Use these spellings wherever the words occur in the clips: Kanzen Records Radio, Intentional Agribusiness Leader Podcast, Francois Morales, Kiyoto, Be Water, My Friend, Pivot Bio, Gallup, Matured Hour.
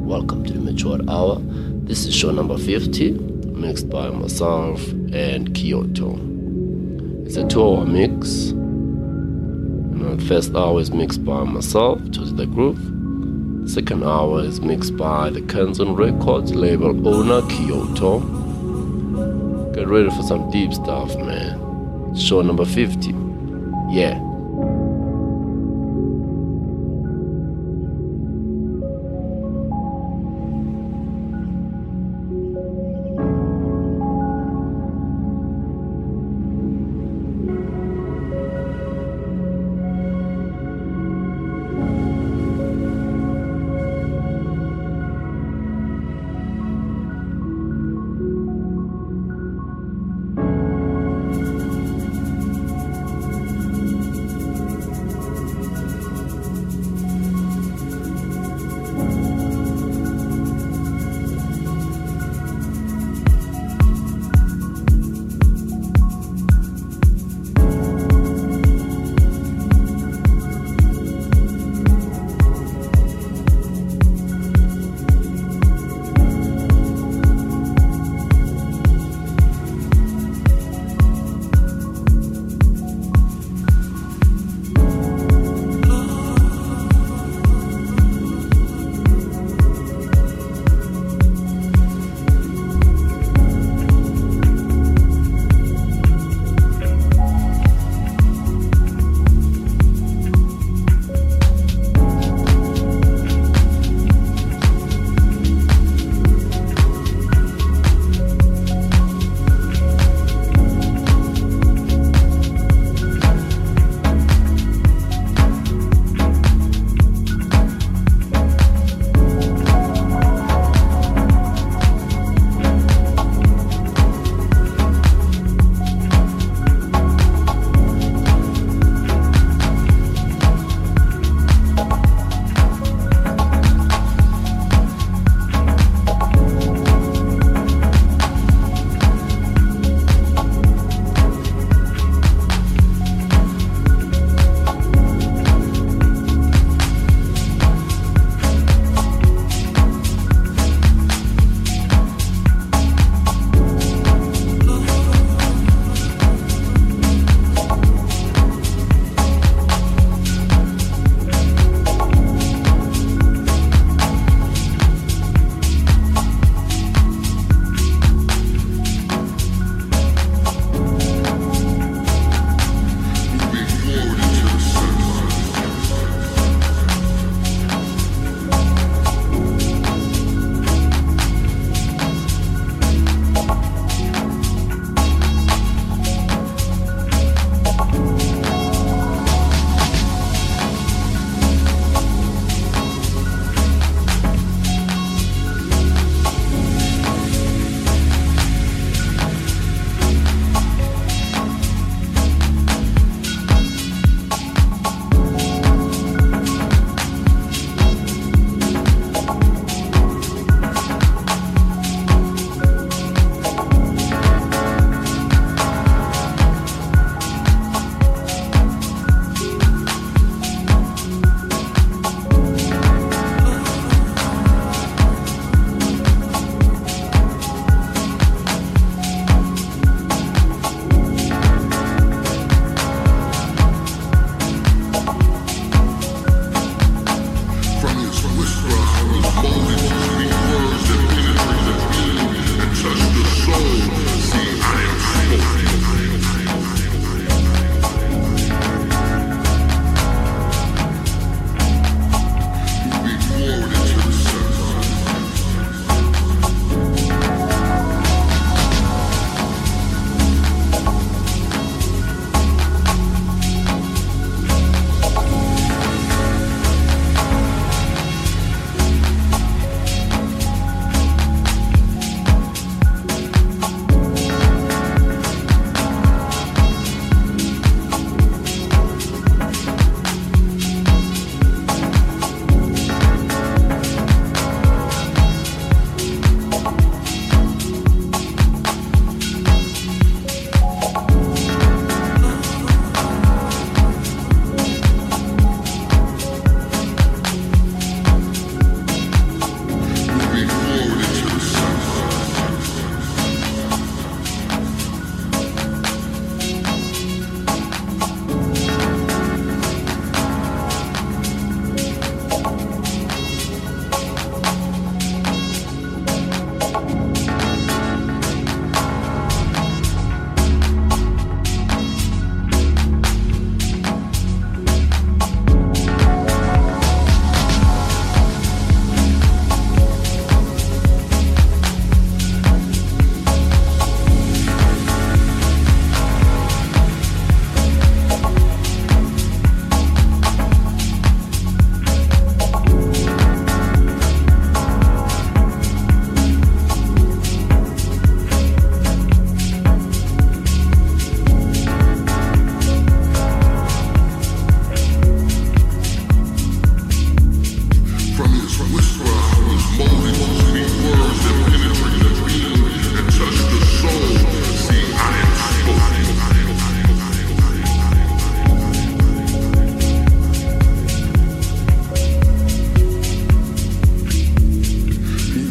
Welcome to the Matured Hour. This is show number 50, mixed by myself and Kiyoto. It's a 2-hour mix. The first hour is mixed by myself, Thozi Da Groove. The second hour is mixed by the Kanzen Records label owner, Kiyoto. Get ready for some deep stuff, man. Show number 50. Yeah.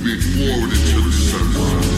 being forwarded to the surface.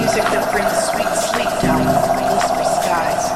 music that brings sweet sleep down from blissful skies.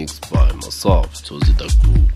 mixed by myself, Thozi Da Groove.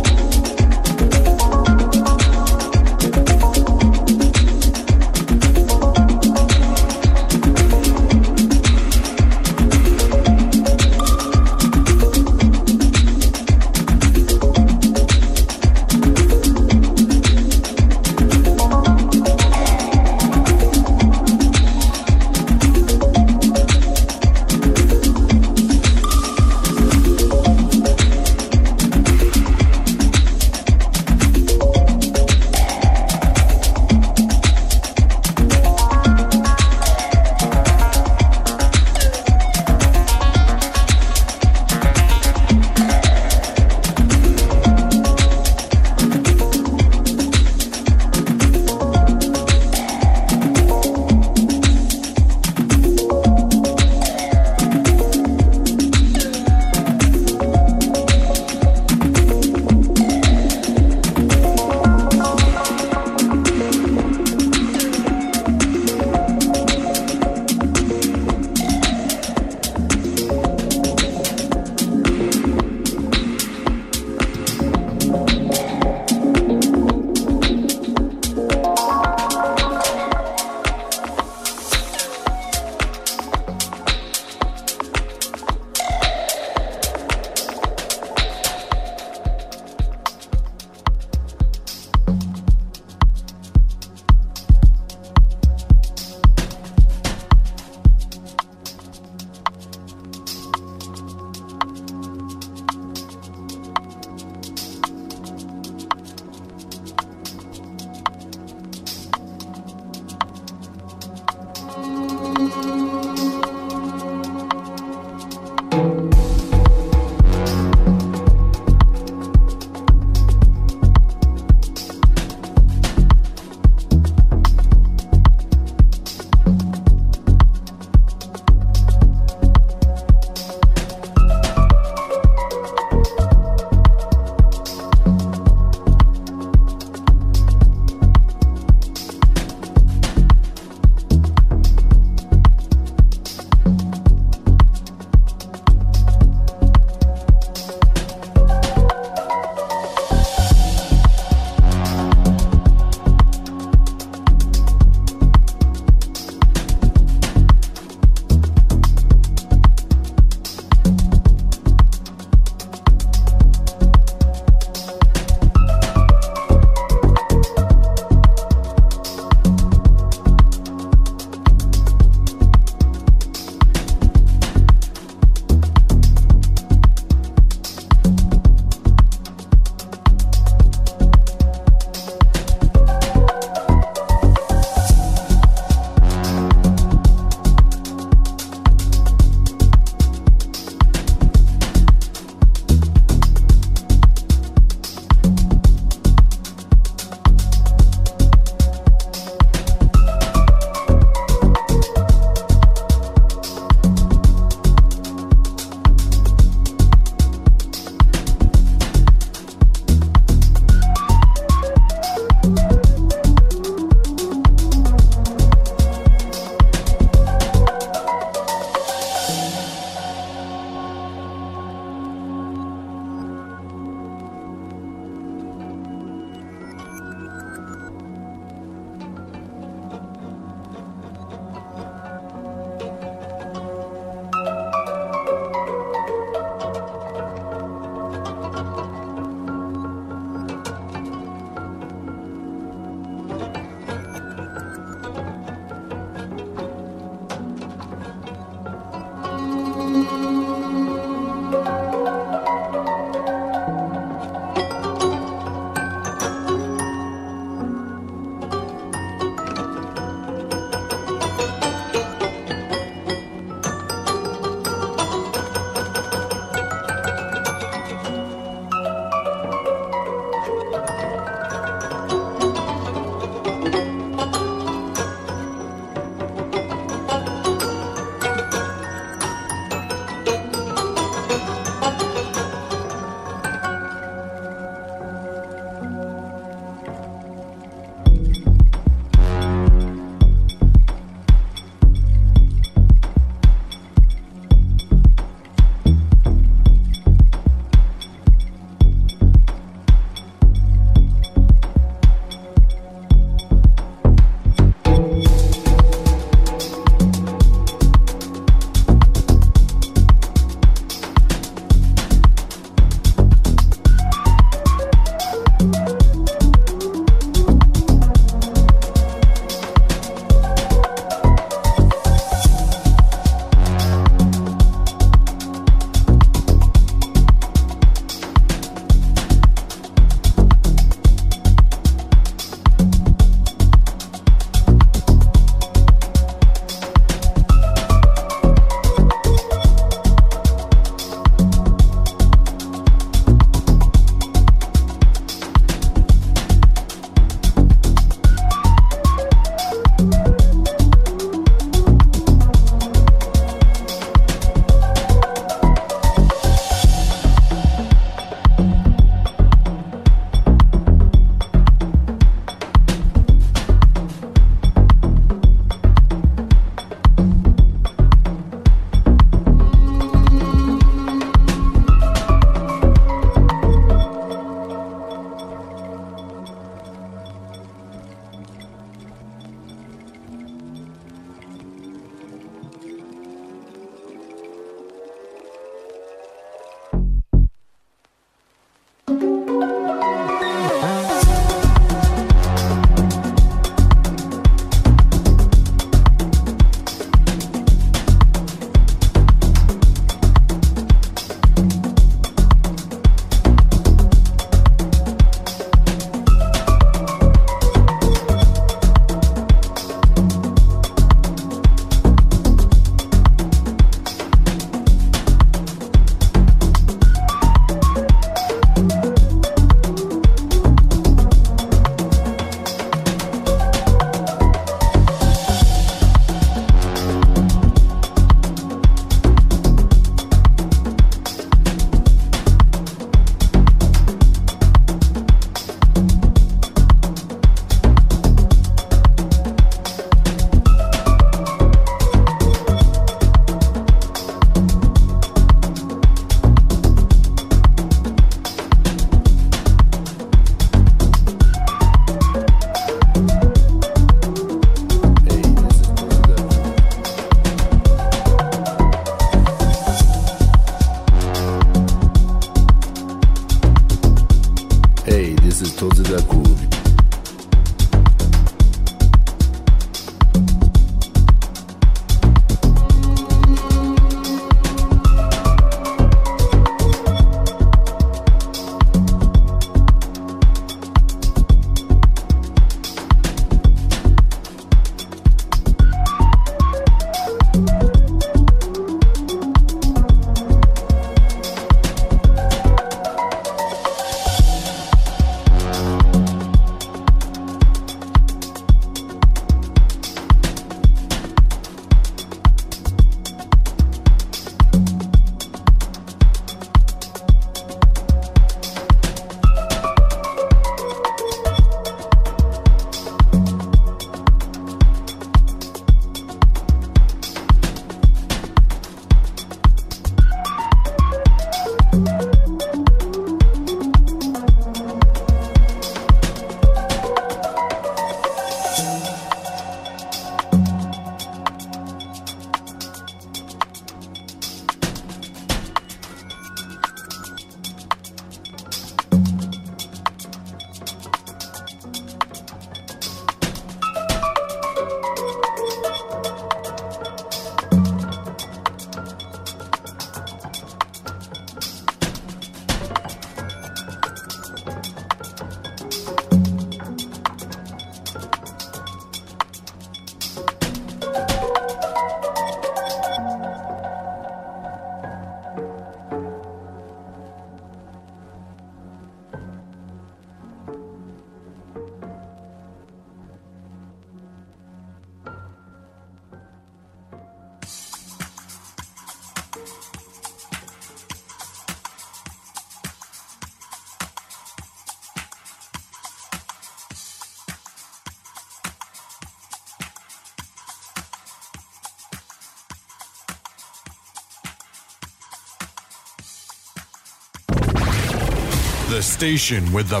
The station with the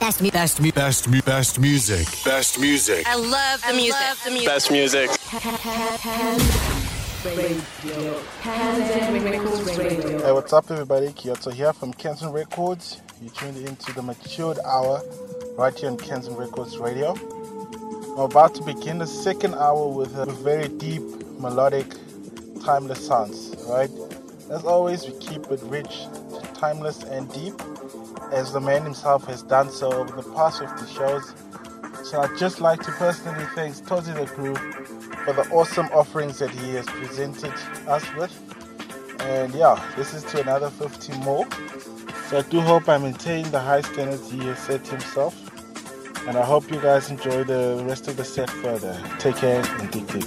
best music. Best music. I love the music. Best music. Hey, what's up, everybody? Kiyoto here from Kanzen Records. You tuned into the Matured Hour right here on Kanzen Records Radio. We're about to begin the second hour with a very deep, melodic, timeless sounds, right? As always, we keep it rich, timeless, and deep, as the man himself has done so over the past 50 shows. So I'd just like to personally thank Thozi Da Groove for the awesome offerings that he has presented us with. And yeah, this is to another 50 more. So I do hope I maintain the high standards he has set himself. And I hope you guys enjoy the rest of the set further. Take care and dig deep.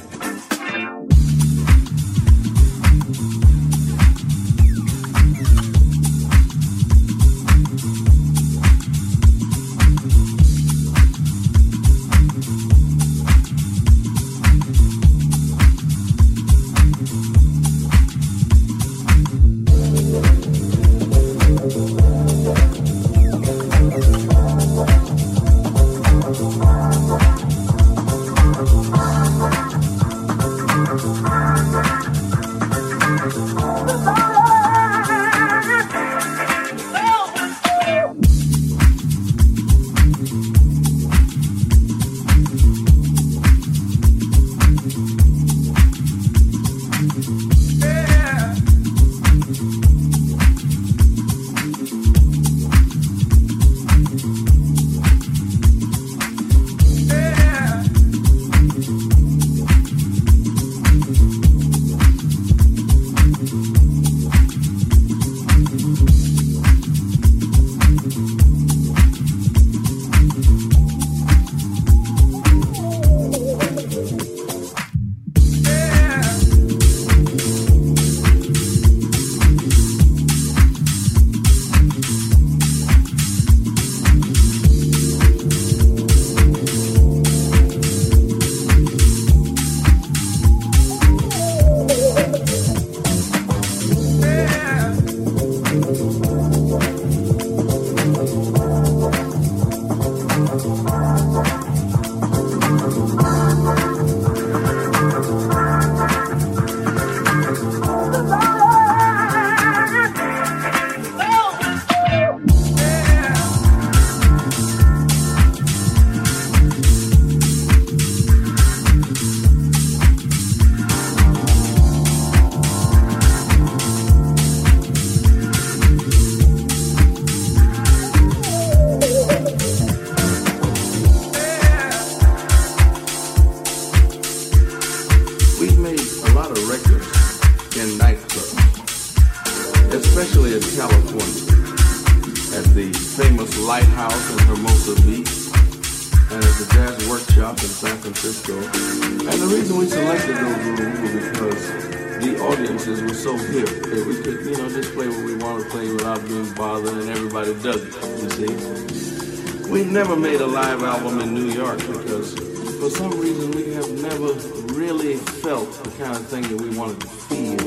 Never made a live album in New York because for some reason we have never really felt the kind of thing that we wanted to feel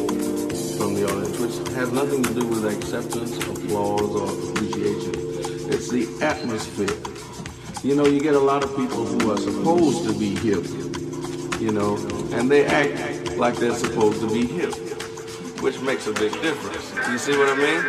from the audience, which has nothing to do with acceptance, applause, or appreciation. It's the atmosphere. You know, you get a lot of people who are supposed to be hip, you know, and they act like they're supposed to be hip, which makes a big difference. You see what I mean?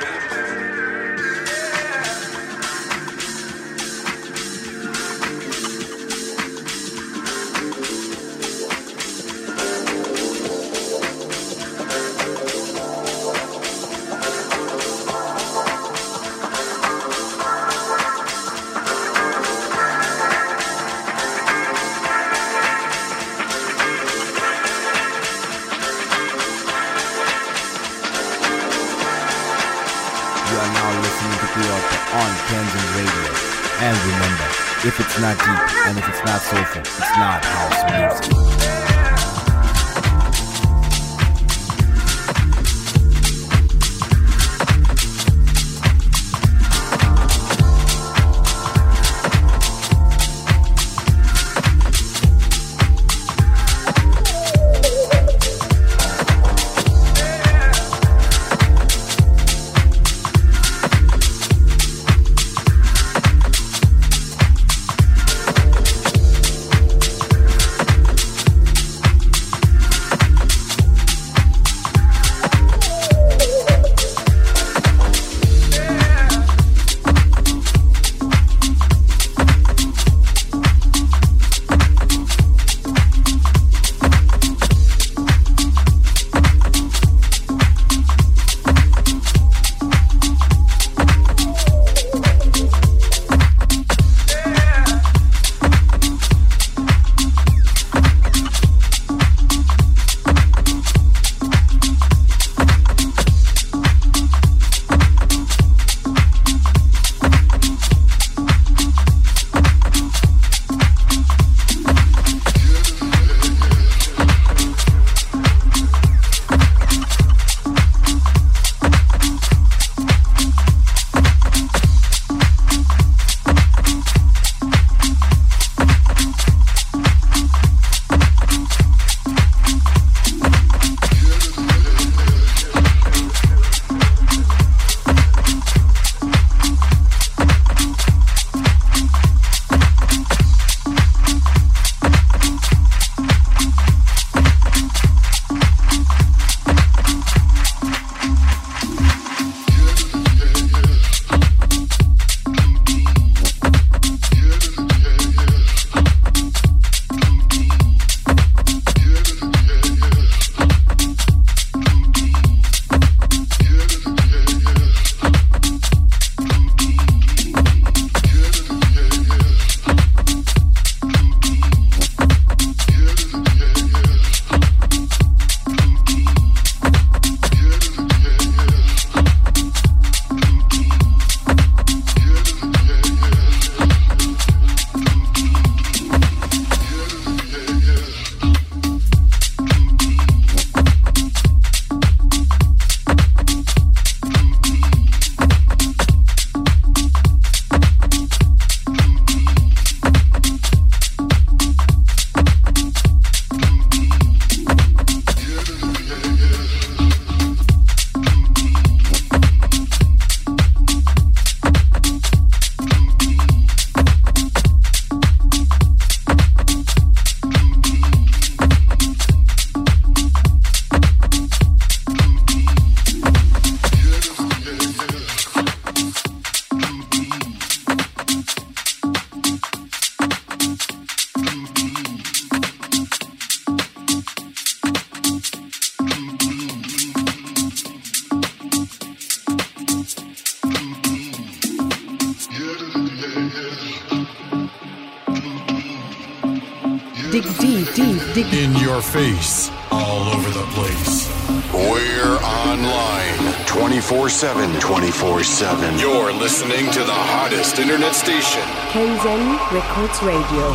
Not deep, and if it's not soulful, it's not house music. dig deep. In your face, all over the place. We're online 24/7. You're listening to the hottest internet station, Kanzen Records Radio.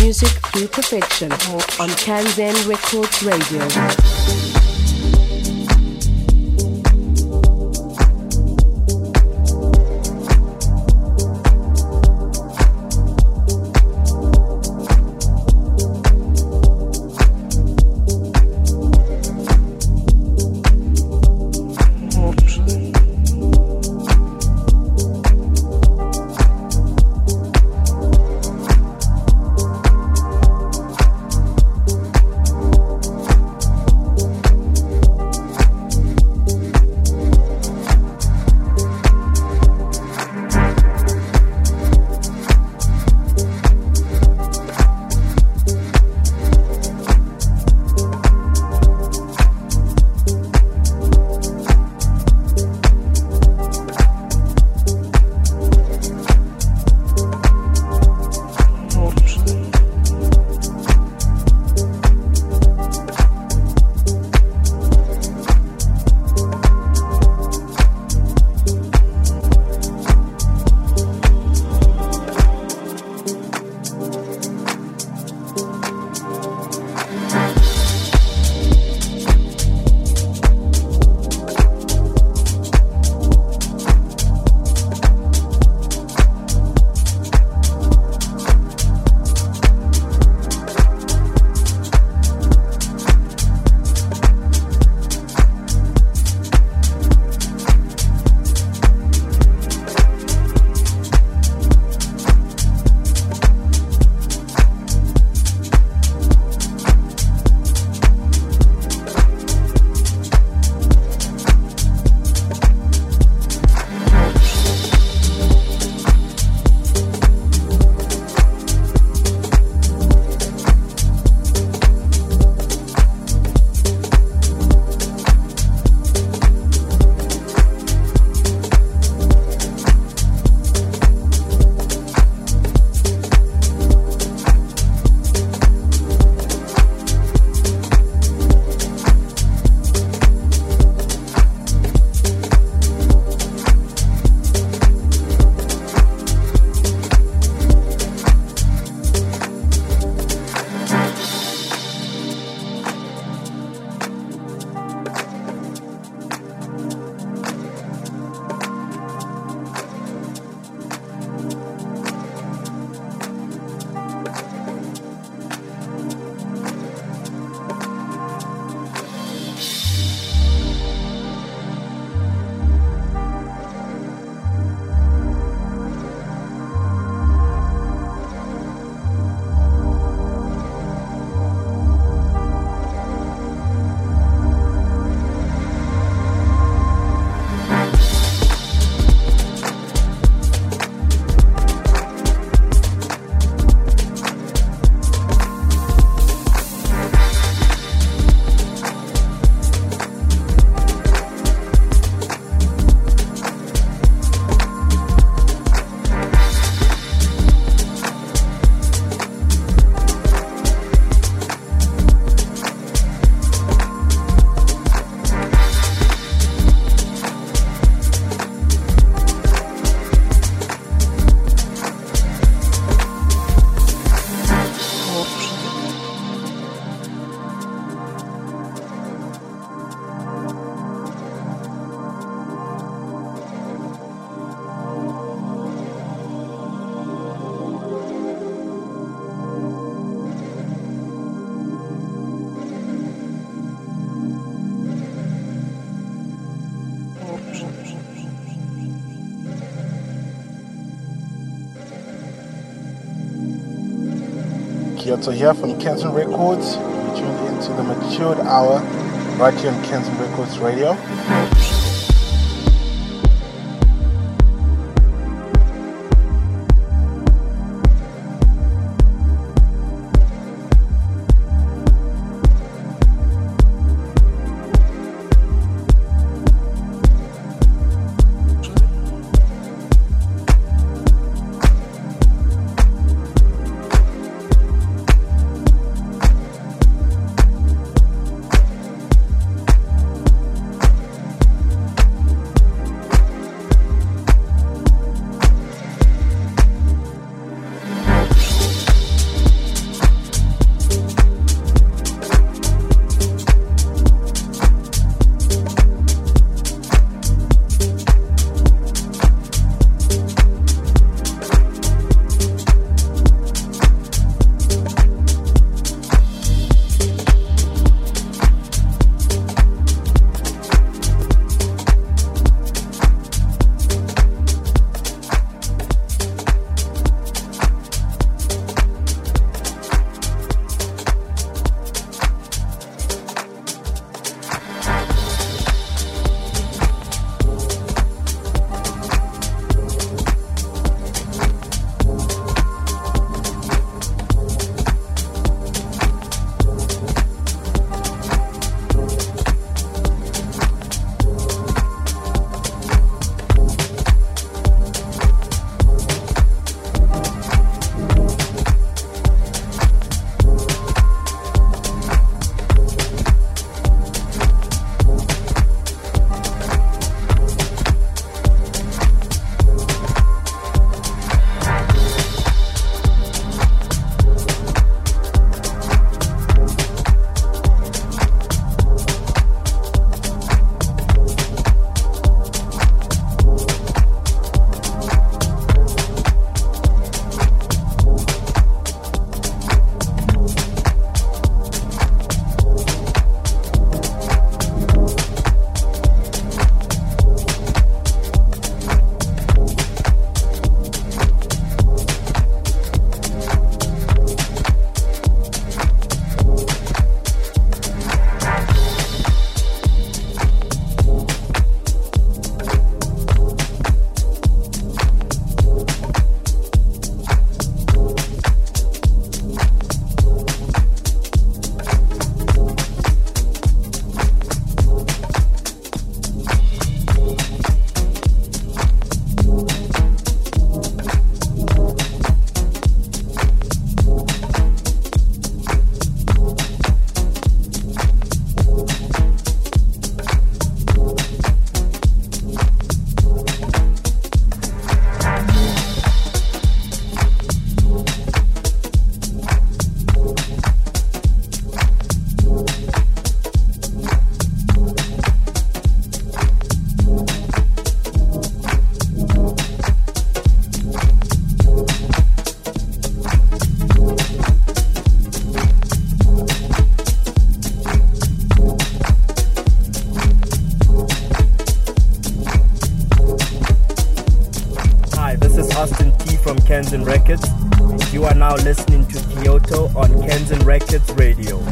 Music through perfection on Kanzen Records Radio. Kiyoto here from Kanzen Records. You're tuned into the Matured Hour right here on Kanzen Records Radio. Kanzen Records. You are now listening to Kiyoto on Kanzen Records Radio.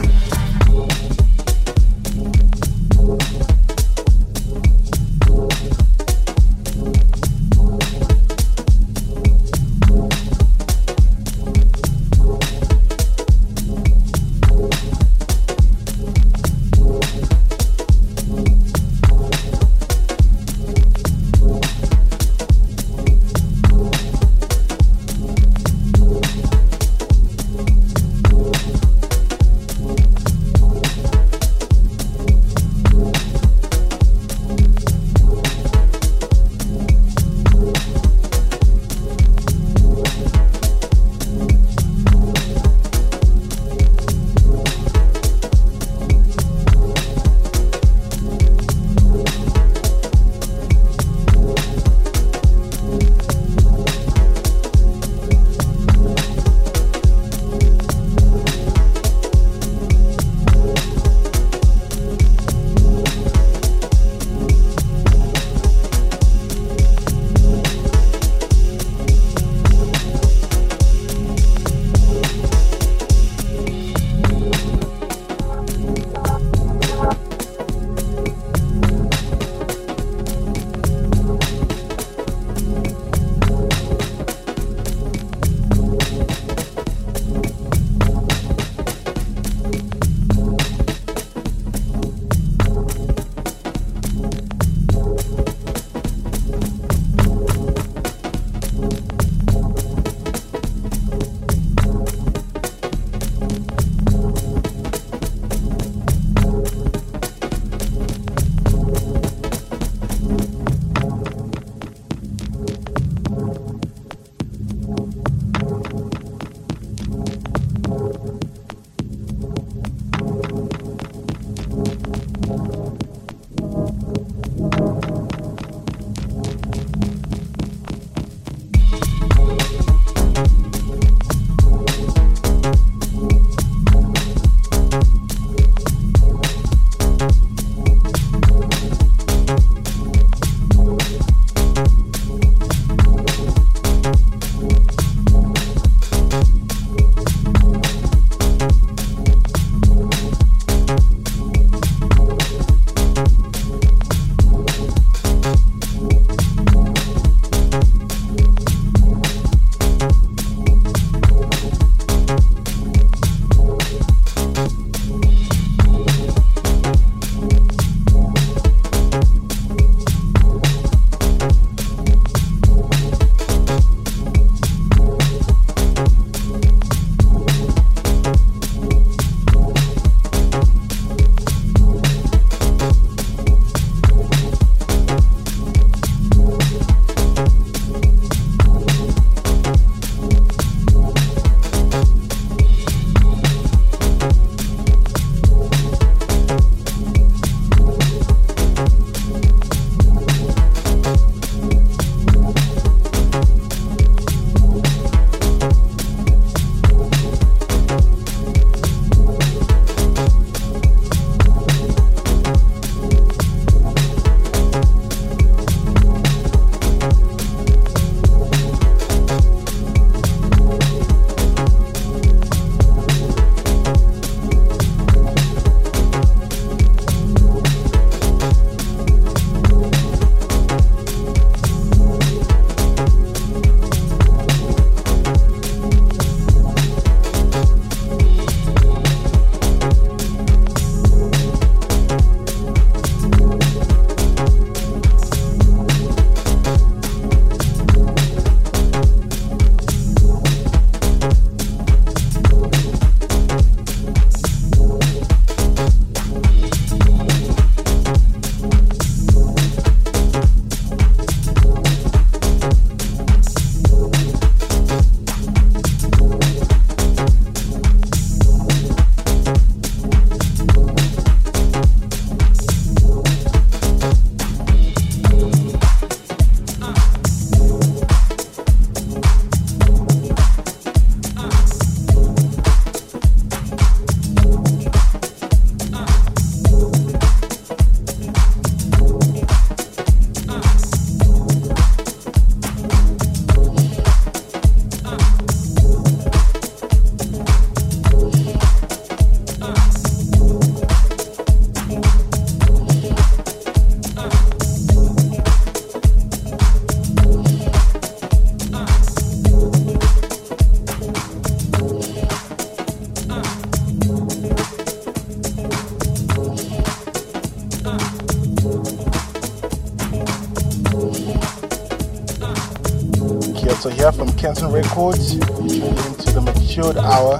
Thozi Da from Kanzen Records. You're tuning into the Matured Hour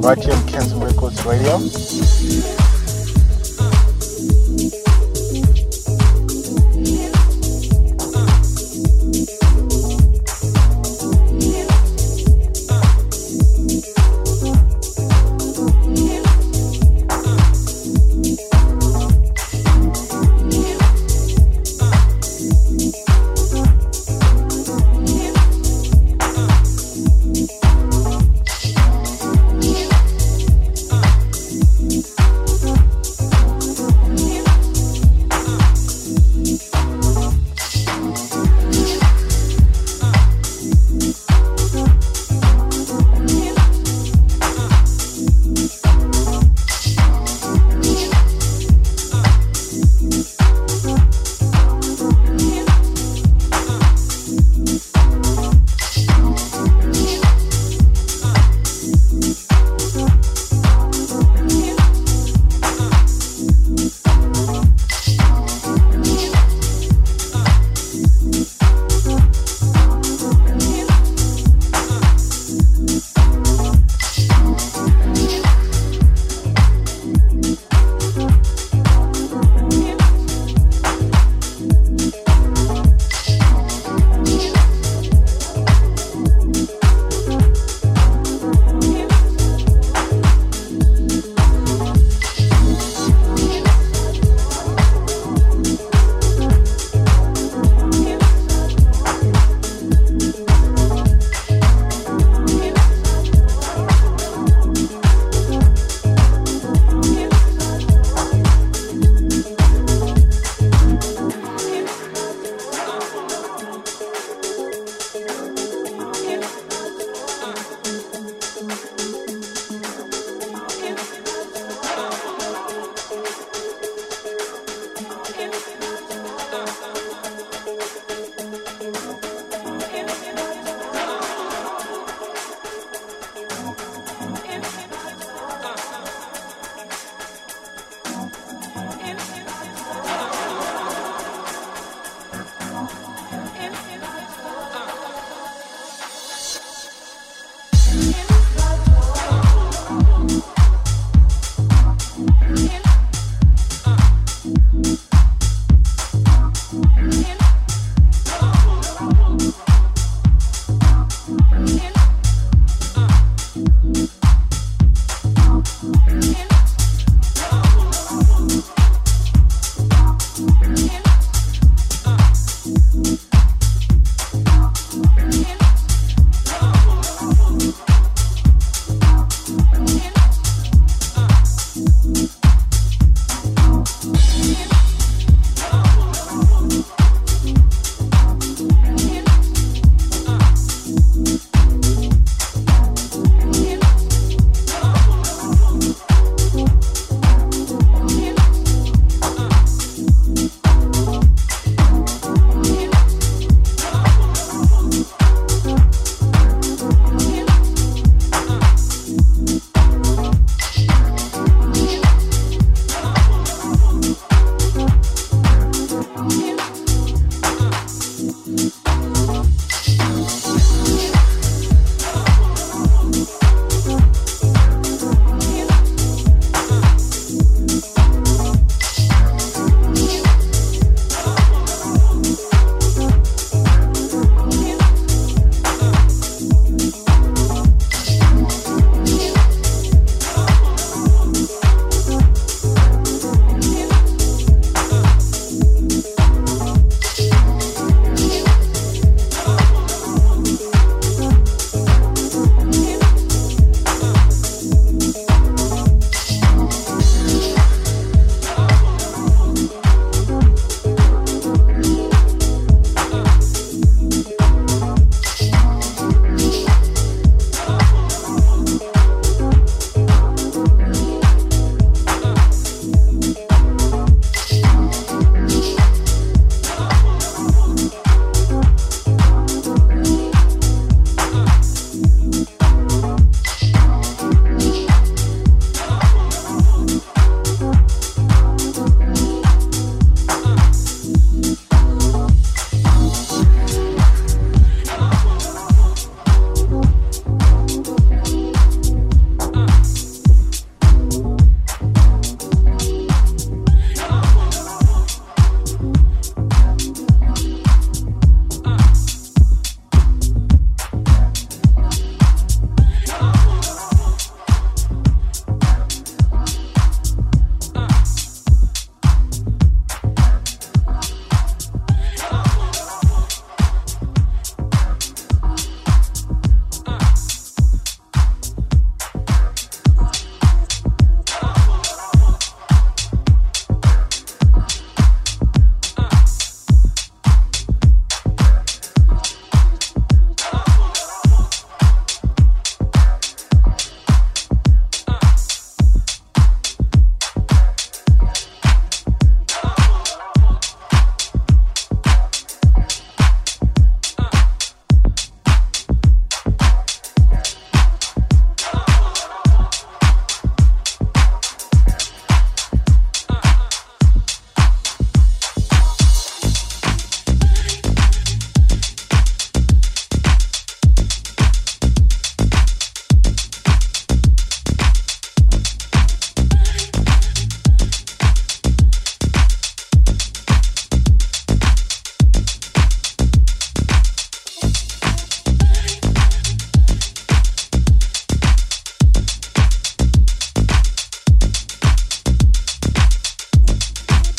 right here on Kanzen Records Radio.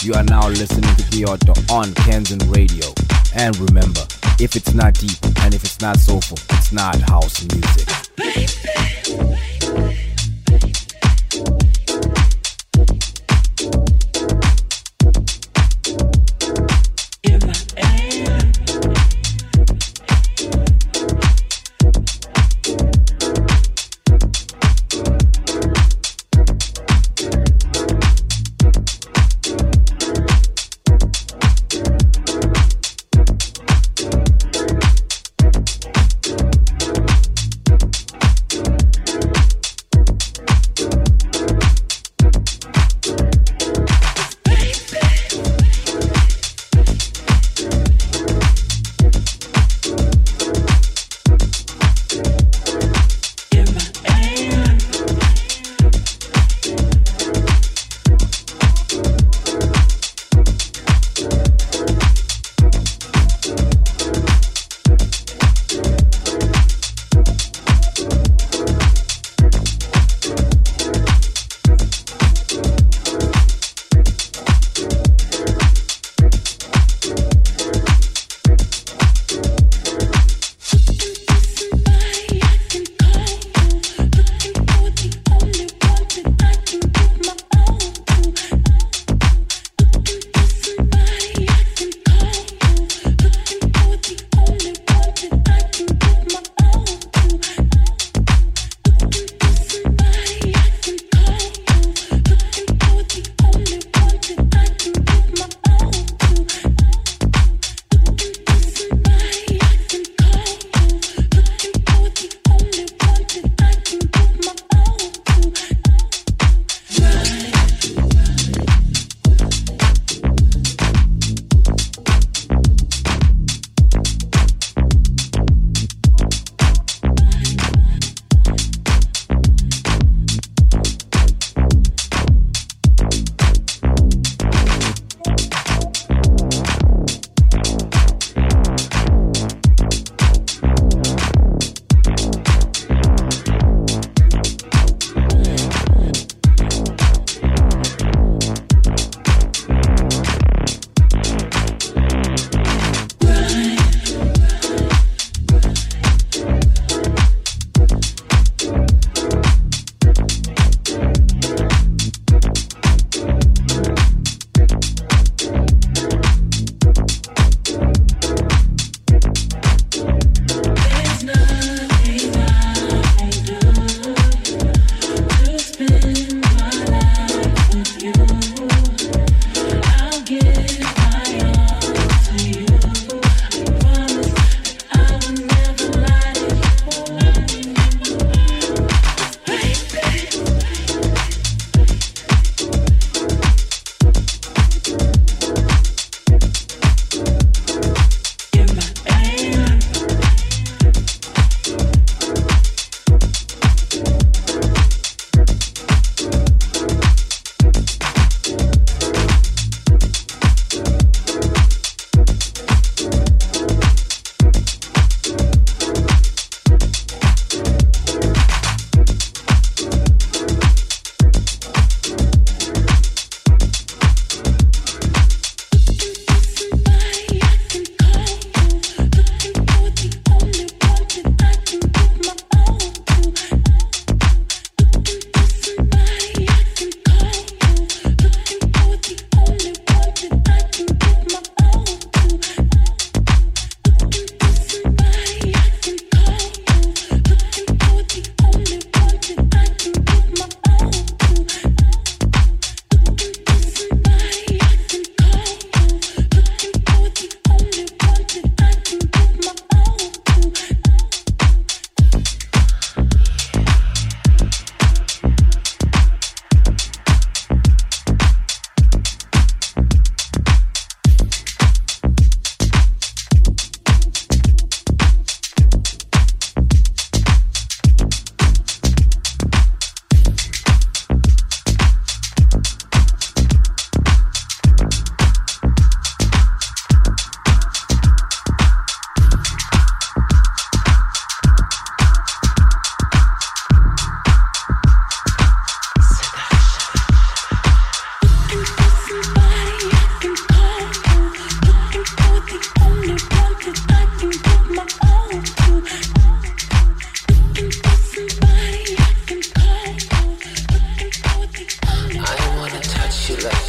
You are now listening to Kiyoto on Kanzen Radio. And remember, if it's not deep and if it's not soulful, it's not house music.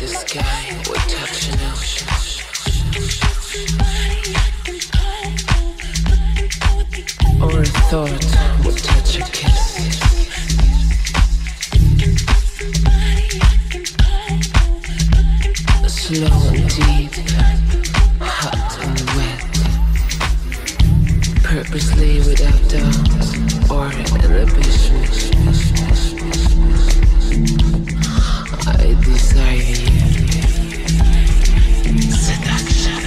the sky, we're touching ocean. Or a thought would touch a kiss. Slow and deep, hot and wet, purposely without doubt or inhibition. I desire you, seduction.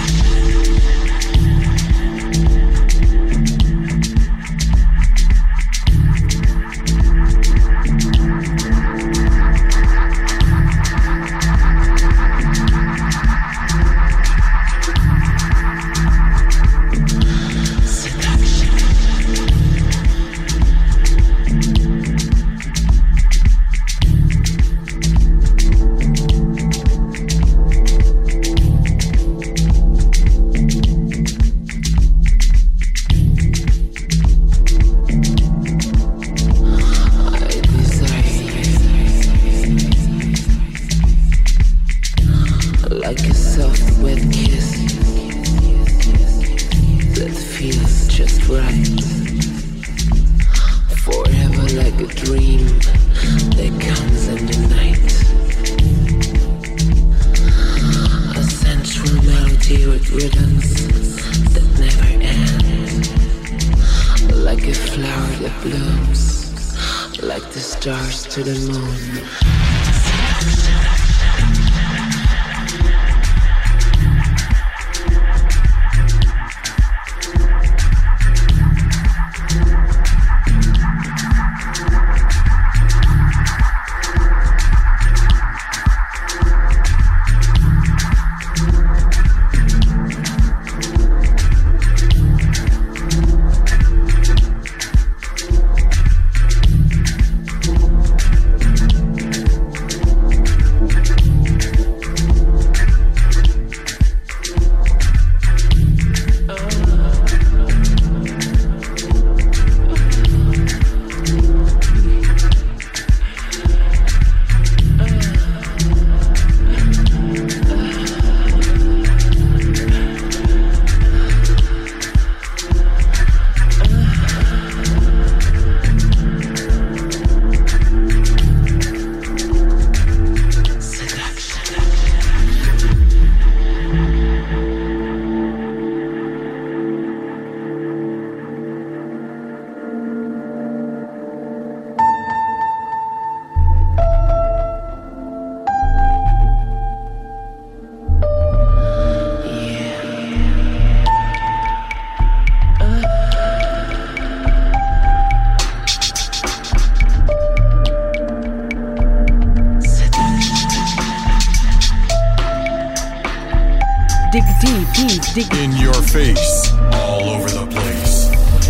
In your face, all over the place.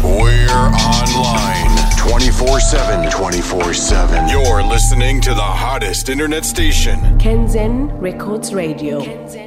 We're online 24/7. 24/7. You're listening to the hottest internet station, Kanzen Records Radio. Kanzen.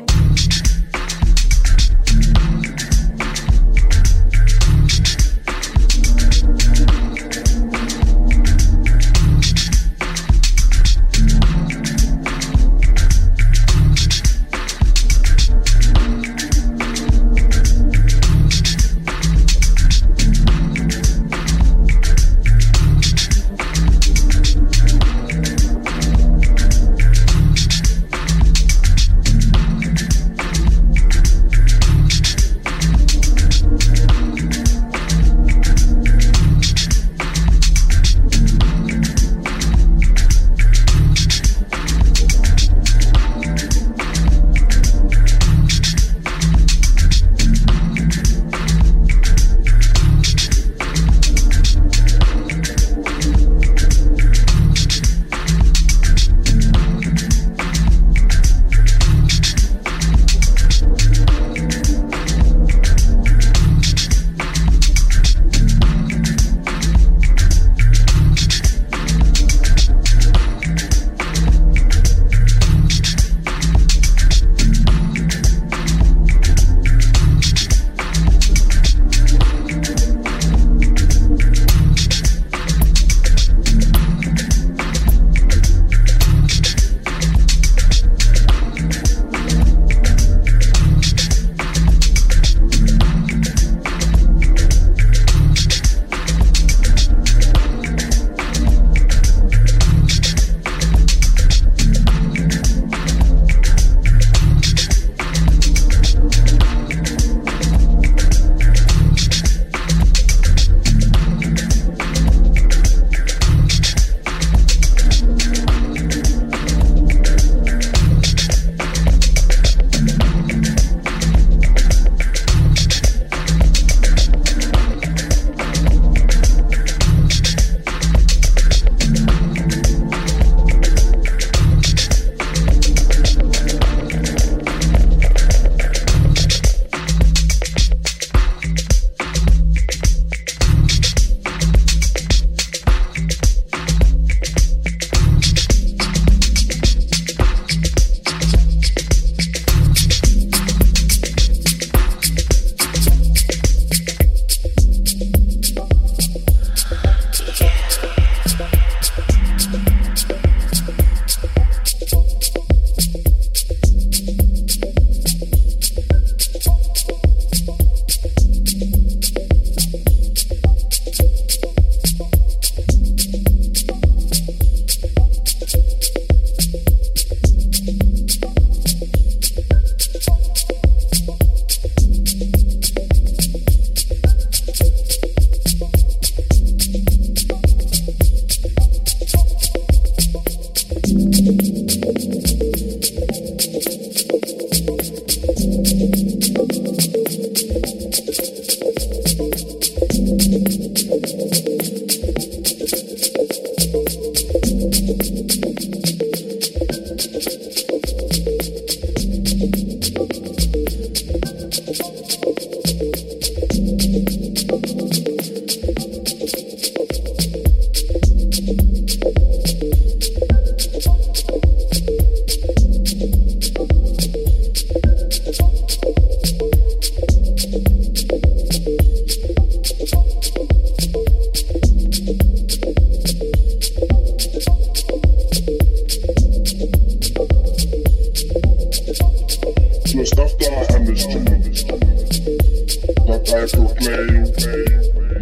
like to play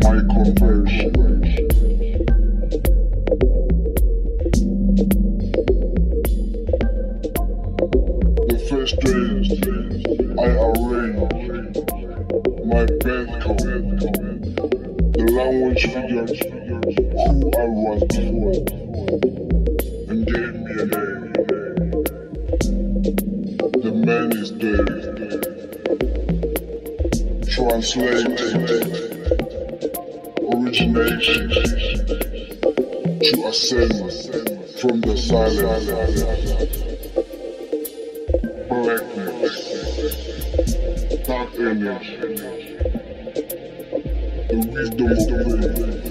my conversion. Days, I arrange my bed cover, the language figures who I was before, and gave me a name. The man is dead. Translated origination to ascend from the silence. Blackness, dark energy, the wisdom of the wind,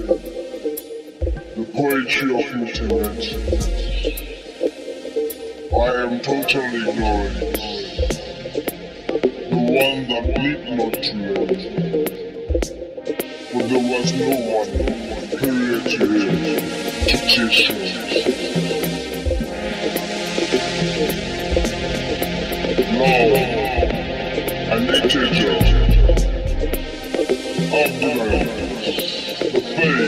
the poetry of internet. I am totally glorious, the one that did not create, but there was no one created to teach us. No, an integer of the thing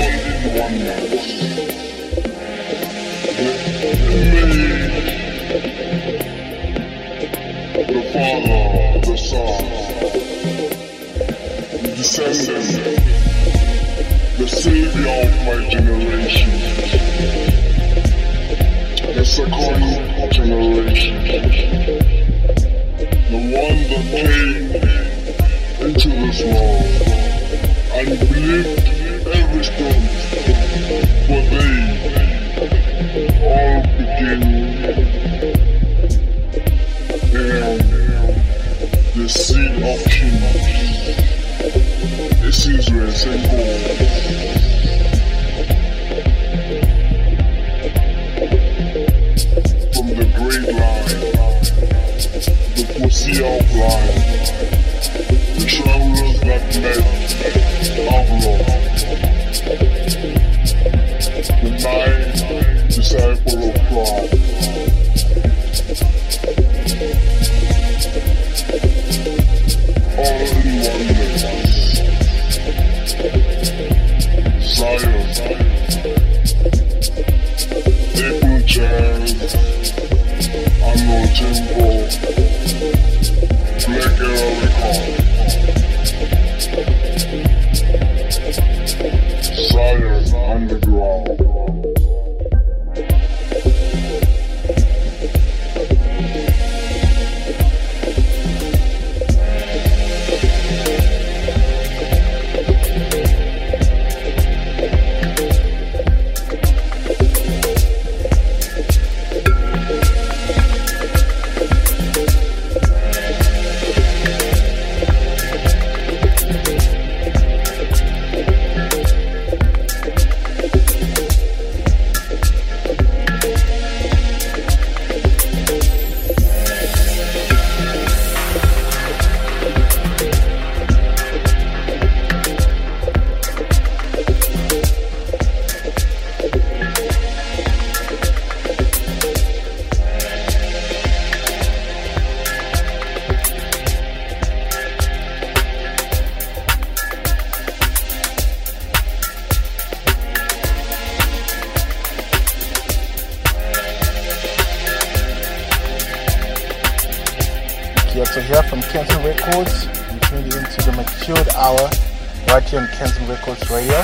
all in oneness. Me, the Father, the Son, the Descendant, the Savior of my generation, the second generation. The one that came into this world and believed every stone, for they all begin now. The seed of kingdoms, this is where it's going. The travelers that met Avlon, the nine disciple of God, all in oneness, Zion, April Jazz, Anno Temple. Black Arrow Record, Science Underground. Kiyoto here from Kanzen Records. You tuned into the Matured Hour right here on Kanzen Records Radio.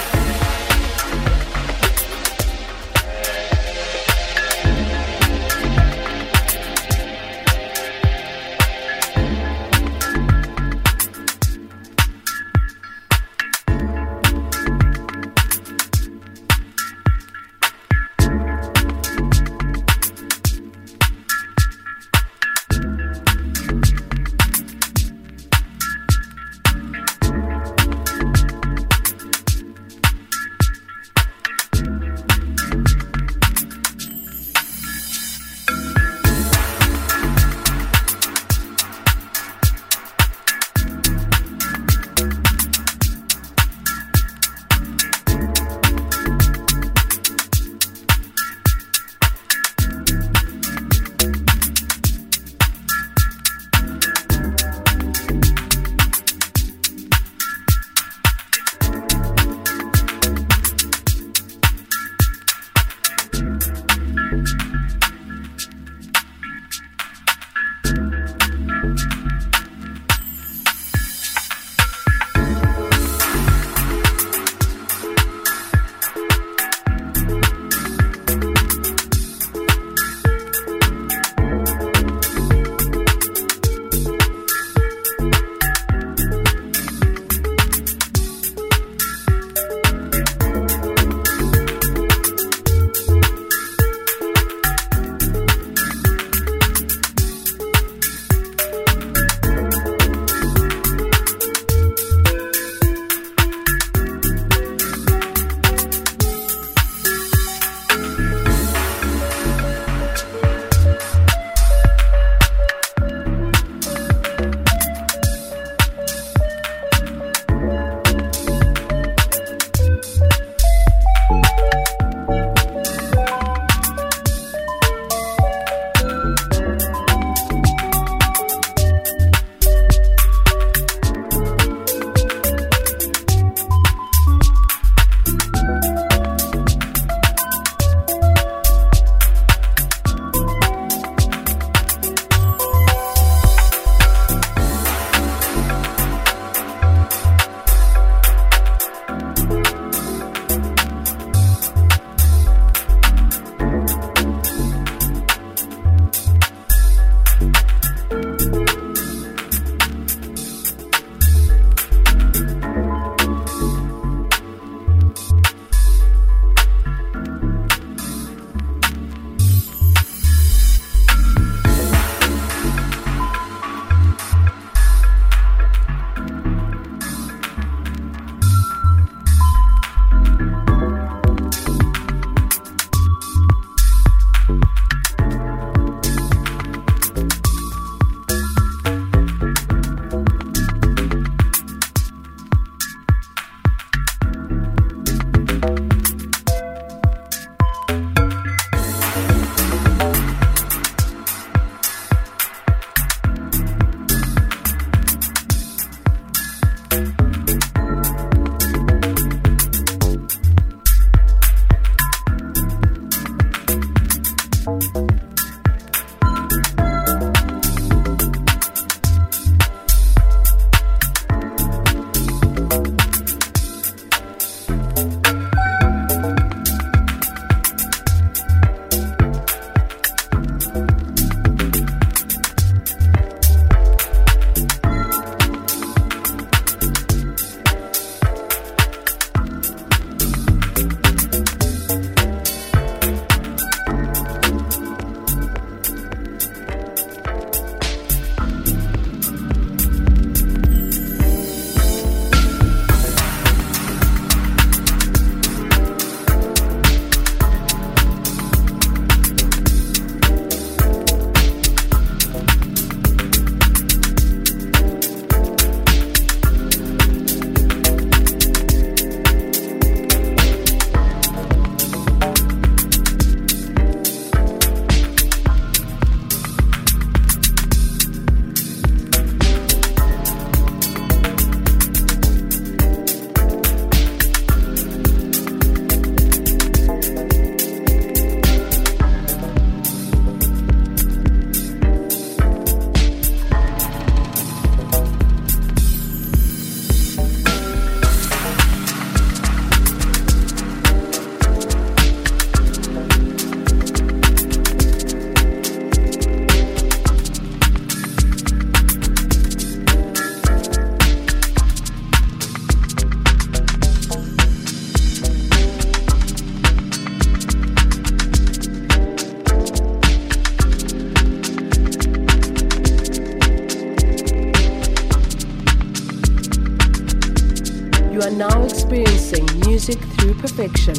are now experiencing music through perfection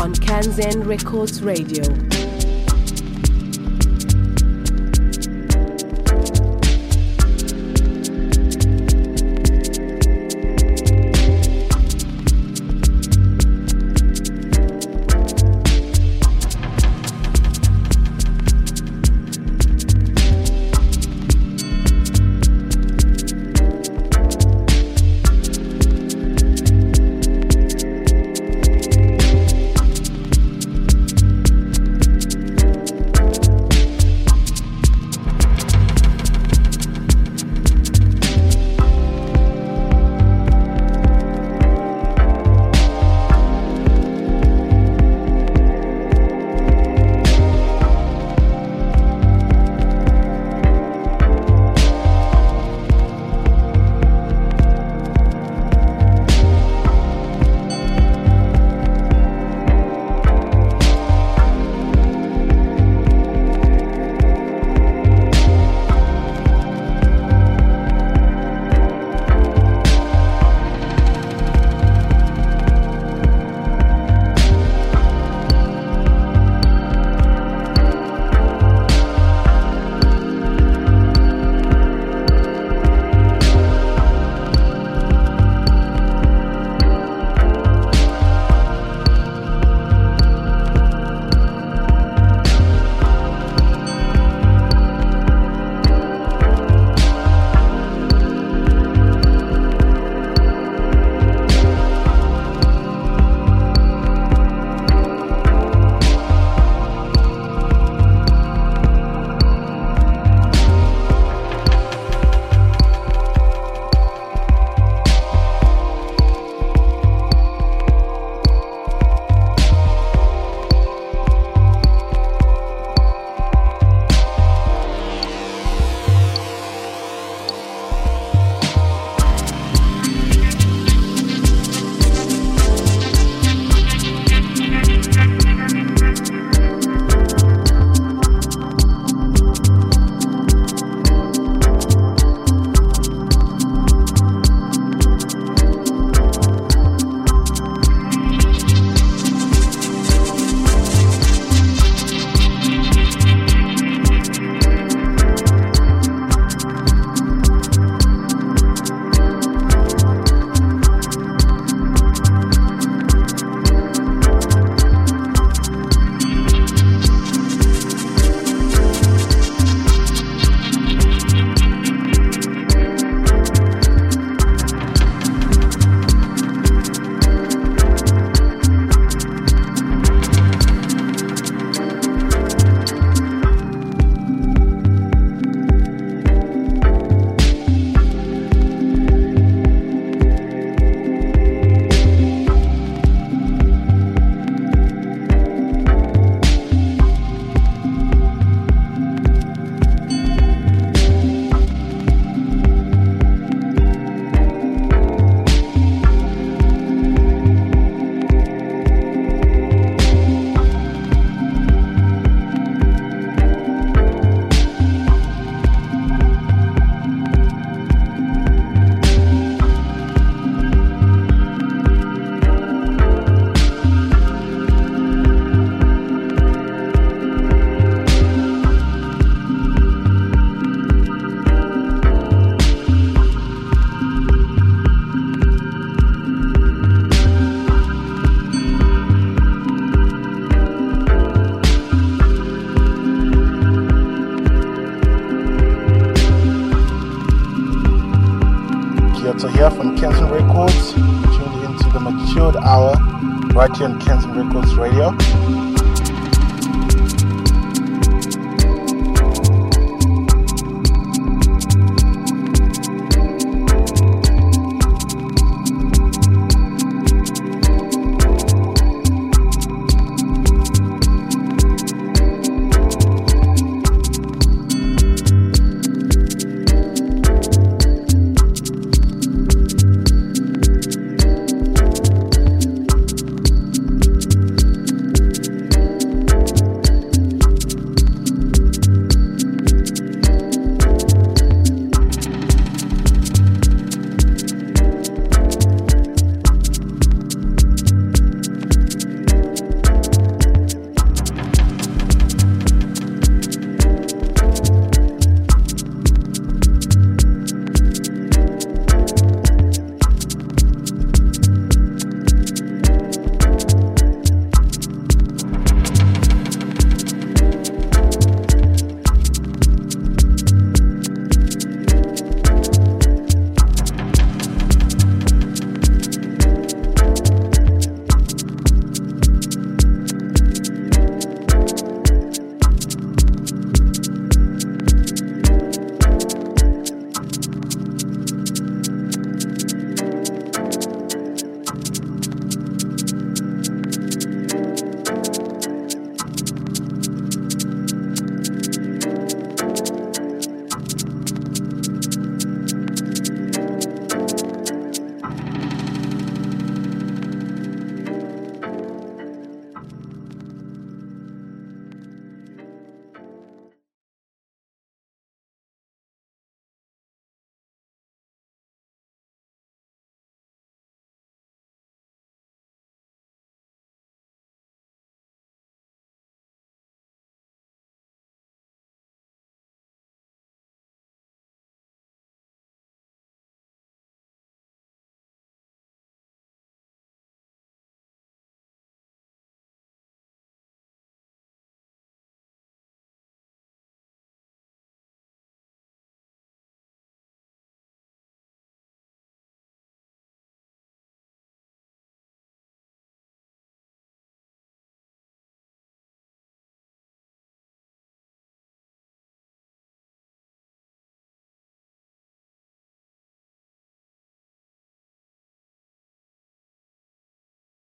on Kanzen Records Radio. Tuned into the Matured Hour right here on Kanzen Records Radio.